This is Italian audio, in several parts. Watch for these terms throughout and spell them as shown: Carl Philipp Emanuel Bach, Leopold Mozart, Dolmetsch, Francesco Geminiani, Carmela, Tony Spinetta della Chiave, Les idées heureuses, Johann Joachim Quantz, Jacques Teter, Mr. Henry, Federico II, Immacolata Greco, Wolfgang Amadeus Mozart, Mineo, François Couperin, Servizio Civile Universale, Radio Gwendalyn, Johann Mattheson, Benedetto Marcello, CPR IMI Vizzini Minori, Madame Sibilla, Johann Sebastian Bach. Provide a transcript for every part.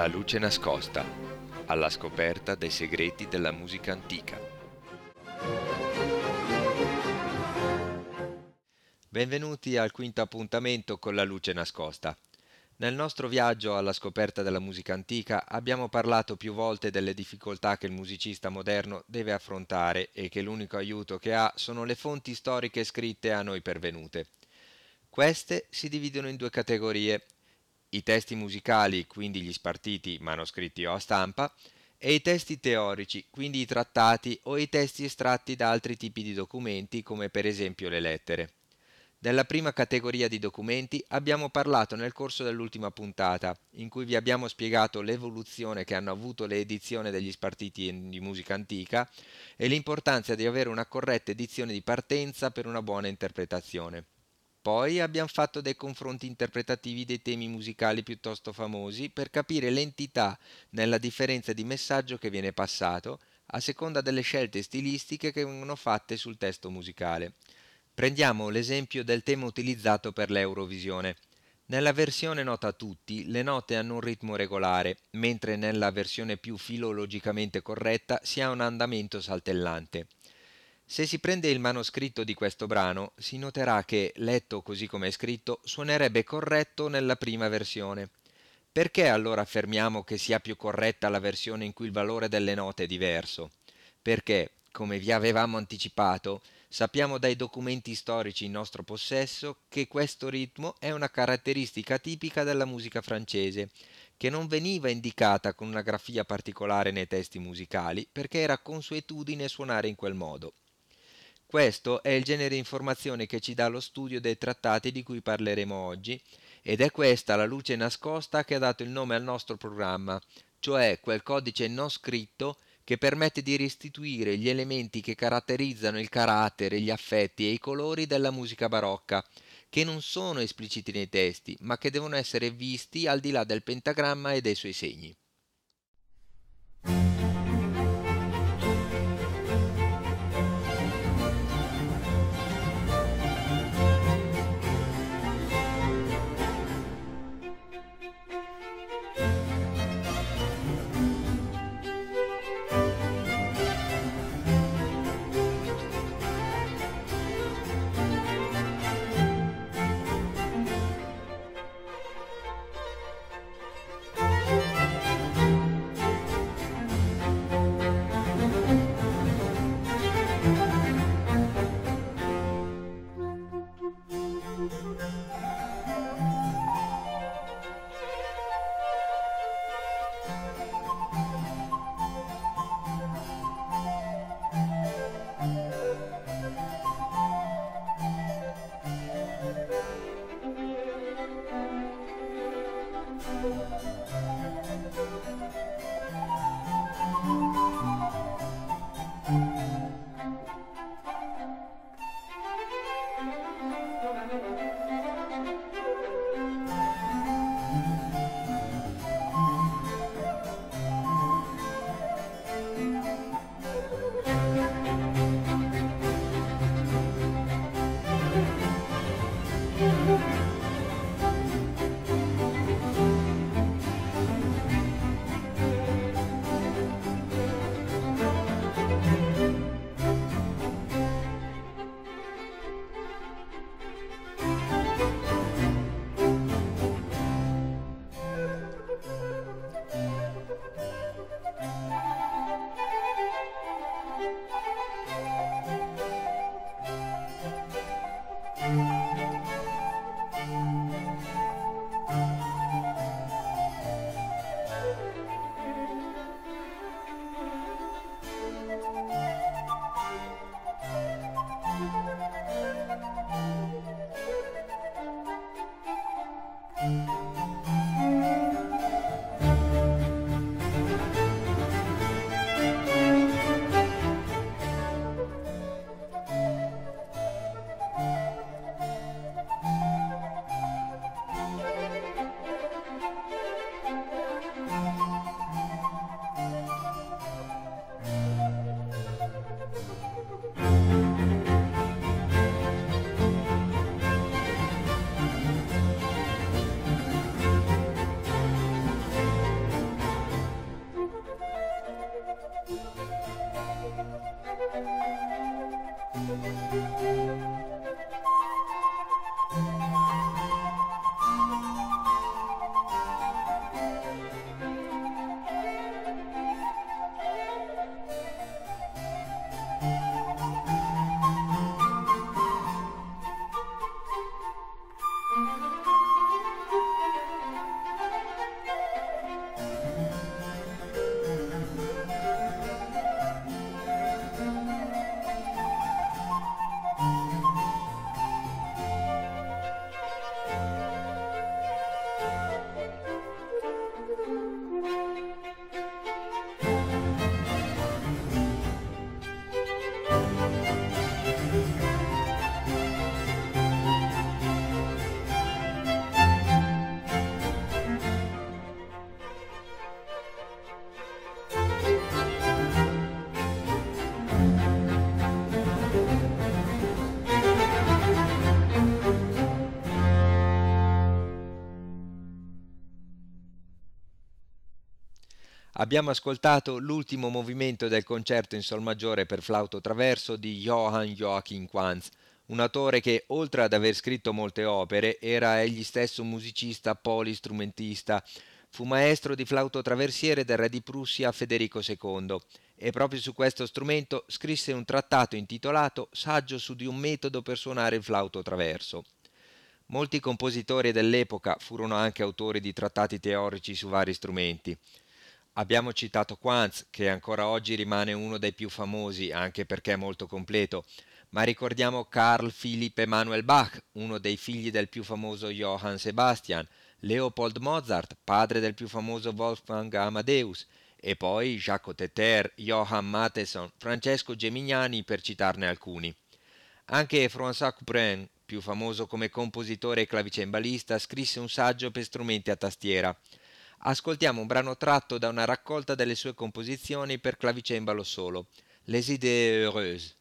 La luce nascosta, alla scoperta dei segreti della musica antica. Benvenuti al quinto appuntamento con La luce nascosta. Nel nostro viaggio alla scoperta della musica antica abbiamo parlato più volte delle difficoltà che il musicista moderno deve affrontare e che l'unico aiuto che ha sono le fonti storiche scritte a noi pervenute. Queste si dividono in due categorie: i testi musicali, quindi gli spartiti, manoscritti o a stampa, e i testi teorici, quindi i trattati o i testi estratti da altri tipi di documenti, come per esempio le lettere. Della prima categoria di documenti abbiamo parlato nel corso dell'ultima puntata, in cui vi abbiamo spiegato l'evoluzione che hanno avuto le edizioni degli spartiti di musica antica e l'importanza di avere una corretta edizione di partenza per una buona interpretazione. Poi abbiamo fatto dei confronti interpretativi dei temi musicali piuttosto famosi per capire l'entità nella differenza di messaggio che viene passato a seconda delle scelte stilistiche che vengono fatte sul testo musicale. Prendiamo l'esempio del tema utilizzato per l'Eurovisione. Nella versione nota a tutti, le note hanno un ritmo regolare, mentre nella versione più filologicamente corretta si ha un andamento saltellante. Se si prende il manoscritto di questo brano, si noterà che, letto così come è scritto, suonerebbe corretto nella prima versione. Perché allora affermiamo che sia più corretta la versione in cui il valore delle note è diverso? Perché, come vi avevamo anticipato, sappiamo dai documenti storici in nostro possesso che questo ritmo è una caratteristica tipica della musica francese, che non veniva indicata con una grafia particolare nei testi musicali perché era consuetudine suonare in quel modo. Questo è il genere di informazione che ci dà lo studio dei trattati di cui parleremo oggi, ed è questa la luce nascosta che ha dato il nome al nostro programma, cioè quel codice non scritto che permette di restituire gli elementi che caratterizzano il carattere, gli affetti e i colori della musica barocca, che non sono espliciti nei testi, ma che devono essere visti al di là del pentagramma e dei suoi segni. Abbiamo ascoltato l'ultimo movimento del concerto in sol maggiore per flauto traverso di Johann Joachim Quantz, un autore che, oltre ad aver scritto molte opere, era egli stesso musicista polistrumentista. Fu maestro di flauto traversiere del re di Prussia Federico II e proprio su questo strumento scrisse un trattato intitolato Saggio su di un metodo per suonare il flauto traverso. Molti compositori dell'epoca furono anche autori di trattati teorici su vari strumenti. Abbiamo citato Quantz, che ancora oggi rimane uno dei più famosi, anche perché è molto completo, ma ricordiamo Carl Philipp Emanuel Bach, uno dei figli del più famoso Johann Sebastian, Leopold Mozart, padre del più famoso Wolfgang Amadeus, e poi Jacques Teter, Johann Mattheson, Francesco Geminiani, per citarne alcuni. Anche François Couperin, più famoso come compositore e clavicembalista, scrisse un saggio per strumenti a tastiera. Ascoltiamo un brano tratto da una raccolta delle sue composizioni per clavicembalo solo, Les idées heureuses.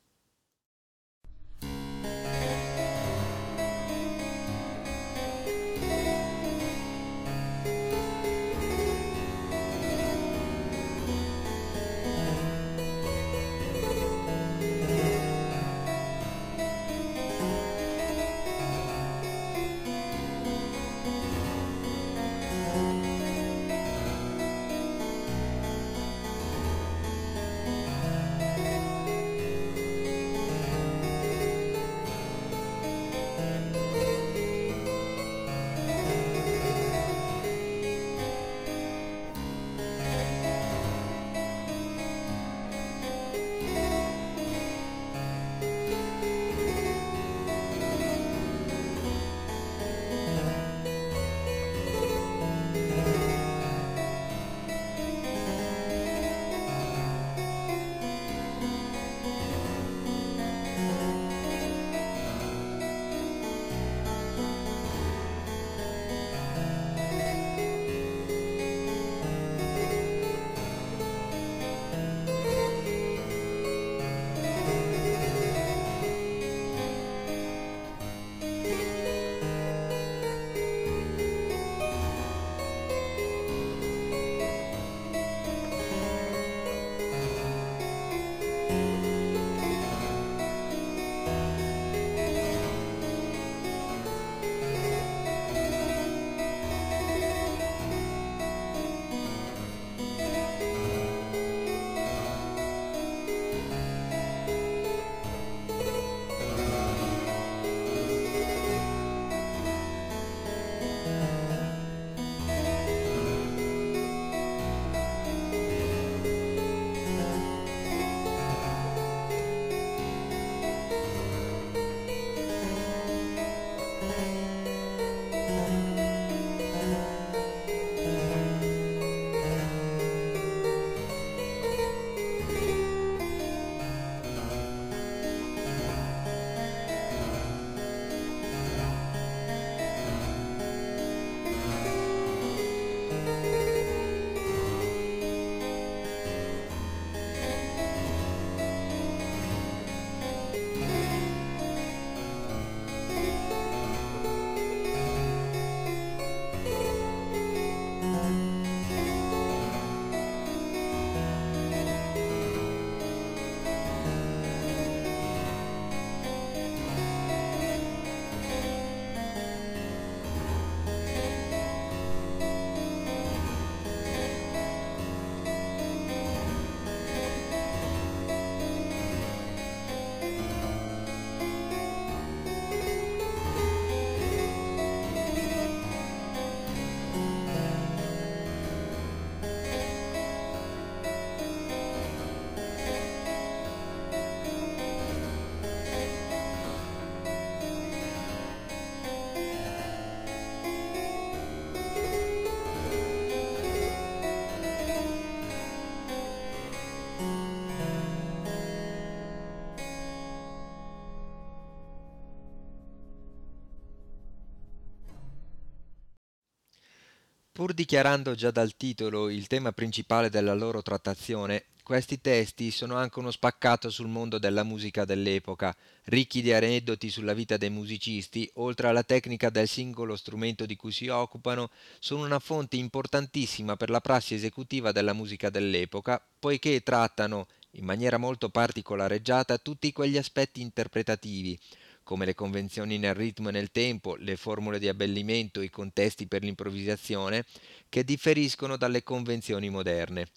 Pur dichiarando già dal titolo il tema principale della loro trattazione, Questi testi sono anche uno spaccato sul mondo della musica dell'epoca, ricchi di aneddoti sulla vita dei musicisti, oltre alla tecnica del singolo strumento di cui si occupano, sono una fonte importantissima per la prassi esecutiva della musica dell'epoca, poiché trattano, in maniera molto particolareggiata, tutti quegli aspetti interpretativi, come le convenzioni nel ritmo e nel tempo, le formule di abbellimento, i contesti per l'improvvisazione, che differiscono dalle convenzioni moderne.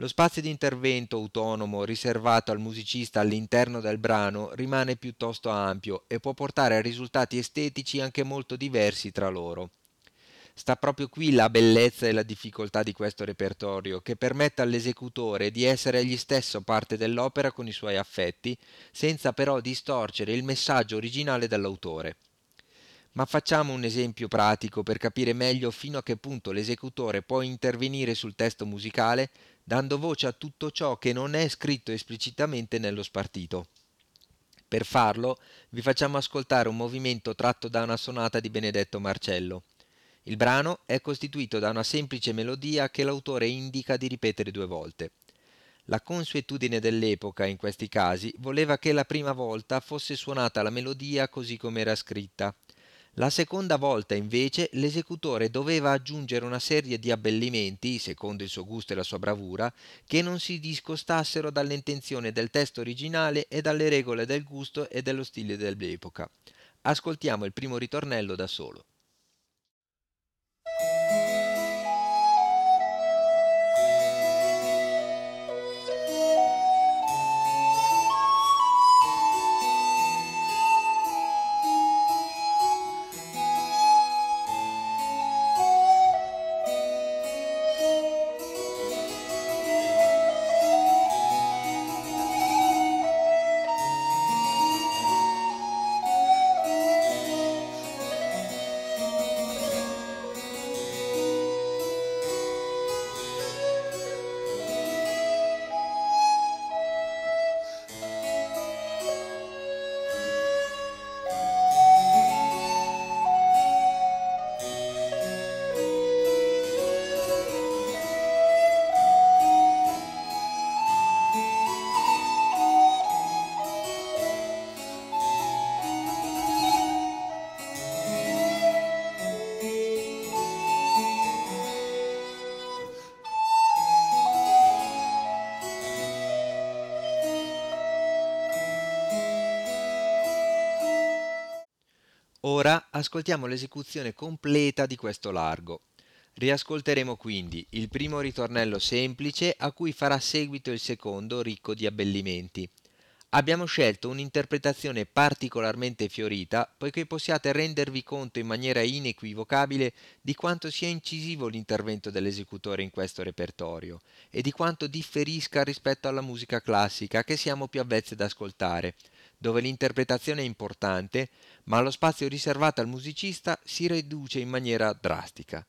Lo spazio di intervento autonomo riservato al musicista all'interno del brano rimane piuttosto ampio e può portare a risultati estetici anche molto diversi tra loro. Sta proprio qui la bellezza e la difficoltà di questo repertorio, che permette all'esecutore di essere egli stesso parte dell'opera con i suoi affetti, senza però distorcere il messaggio originale dell'autore. Ma facciamo un esempio pratico per capire meglio fino a che punto l'esecutore può intervenire sul testo musicale, dando voce a tutto ciò che non è scritto esplicitamente nello spartito. Per farlo, vi facciamo ascoltare un movimento tratto da una sonata di Benedetto Marcello. Il brano è costituito da una semplice melodia che l'autore indica di ripetere 2 volte. La consuetudine dell'epoca, in questi casi, voleva che la prima volta fosse suonata la melodia così come era scritta. La seconda volta, invece, l'esecutore doveva aggiungere una serie di abbellimenti, secondo il suo gusto e la sua bravura, che non si discostassero dall'intenzione del testo originale e dalle regole del gusto e dello stile dell'epoca. Ascoltiamo il primo ritornello da solo. Ora ascoltiamo l'esecuzione completa di questo largo. Riascolteremo quindi il primo ritornello semplice a cui farà seguito il secondo ricco di abbellimenti. Abbiamo scelto un'interpretazione particolarmente fiorita poiché possiate rendervi conto in maniera inequivocabile di quanto sia incisivo l'intervento dell'esecutore in questo repertorio e di quanto differisca rispetto alla musica classica che siamo più avvezzi ad ascoltare, dove l'interpretazione è importante, ma lo spazio riservato al musicista si riduce in maniera drastica.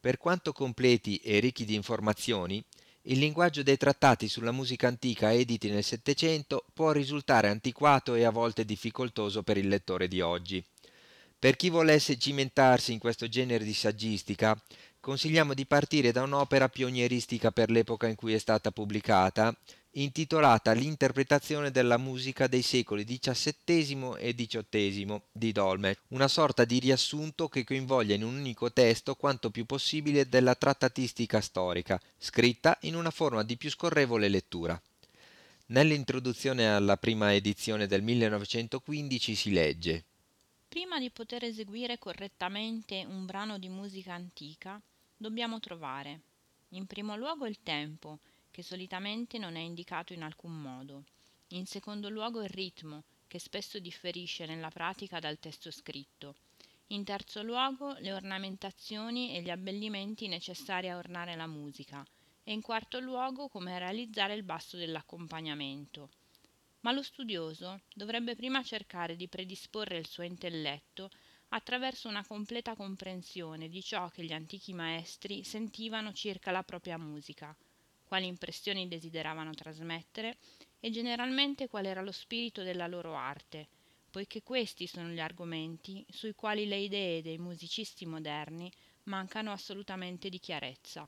Per quanto completi e ricchi di informazioni, il linguaggio dei trattati sulla musica antica editi nel Settecento può risultare antiquato e a volte difficoltoso per il lettore di oggi. Per chi volesse cimentarsi in questo genere di saggistica, consigliamo di partire da un'opera pionieristica per l'epoca in cui è stata pubblicata, intitolata L'interpretazione della musica dei secoli XVII e XVIII di Dolmetsch, una sorta di riassunto che coinvolge in un unico testo quanto più possibile della trattatistica storica, scritta in una forma di più scorrevole lettura. Nell'introduzione alla prima edizione del 1915 si legge: prima di poter eseguire correttamente un brano di musica antica, dobbiamo trovare, in primo luogo, il tempo, che solitamente non è indicato in alcun modo; in secondo luogo il ritmo, che spesso differisce nella pratica dal testo scritto; in terzo luogo le ornamentazioni e gli abbellimenti necessari a ornare la musica; e in quarto luogo come realizzare il basso dell'accompagnamento. Ma lo studioso dovrebbe prima cercare di predisporre il suo intelletto attraverso una completa comprensione di ciò che gli antichi maestri sentivano circa la propria musica, quali impressioni desideravano trasmettere e generalmente qual era lo spirito della loro arte, poiché questi sono gli argomenti sui quali le idee dei musicisti moderni mancano assolutamente di chiarezza.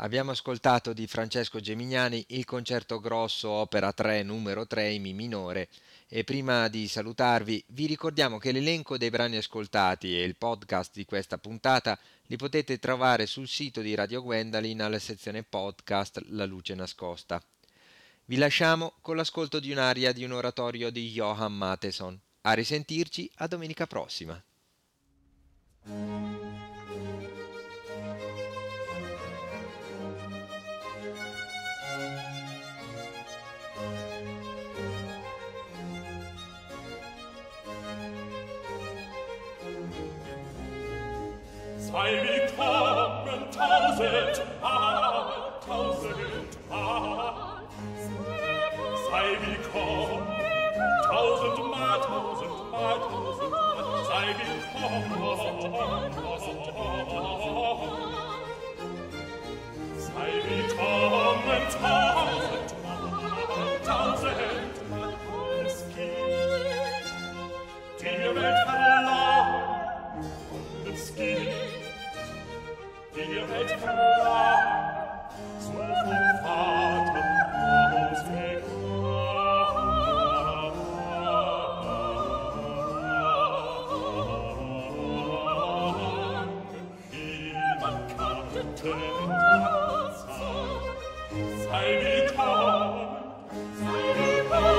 Abbiamo ascoltato di Francesco Geminiani il concerto grosso opera 3 numero 3 in mi minore e prima di salutarvi vi ricordiamo che l'elenco dei brani ascoltati e il podcast di questa puntata li potete trovare sul sito di Radio Gwendalyn alla sezione podcast La luce nascosta. Vi lasciamo con l'ascolto di un'aria di un oratorio di Johann Mattheson. A risentirci a domenica prossima. Sei willkommen, tausend Mal. Sei willkommen, tausend Mal. Sei willkommen, tausend Mal. Es gilt, die Welt verlassen, und es gilt, ihr Welt verlacht, so vom Vater uns gegangen. Niemand kannte den Tatsachen, sei willkommen, tausend Mal. Sei willkommen.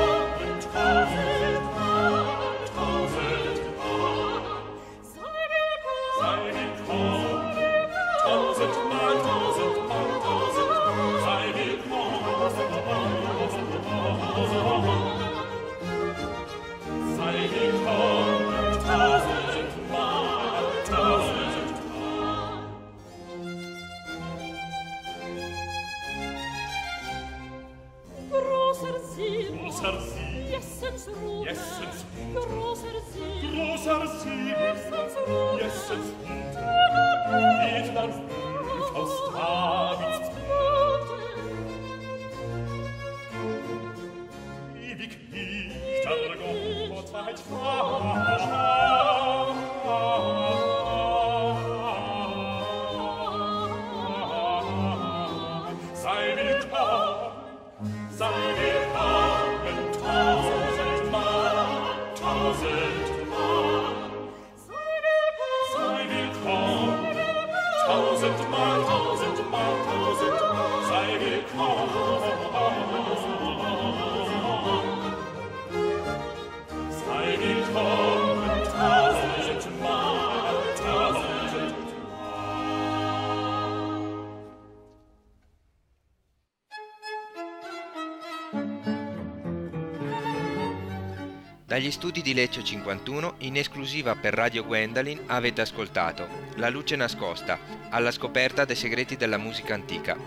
Dagli studi di Lecce 51, in esclusiva per Radio Gwendalyn, avete ascoltato La luce nascosta, alla scoperta dei segreti della musica antica.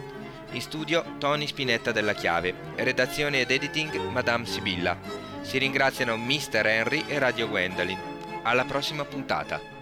In studio Tony Spinetta della Chiave, redazione ed editing Madame Sibilla. Si ringraziano Mr. Henry e Radio Gwendalyn. Alla prossima puntata!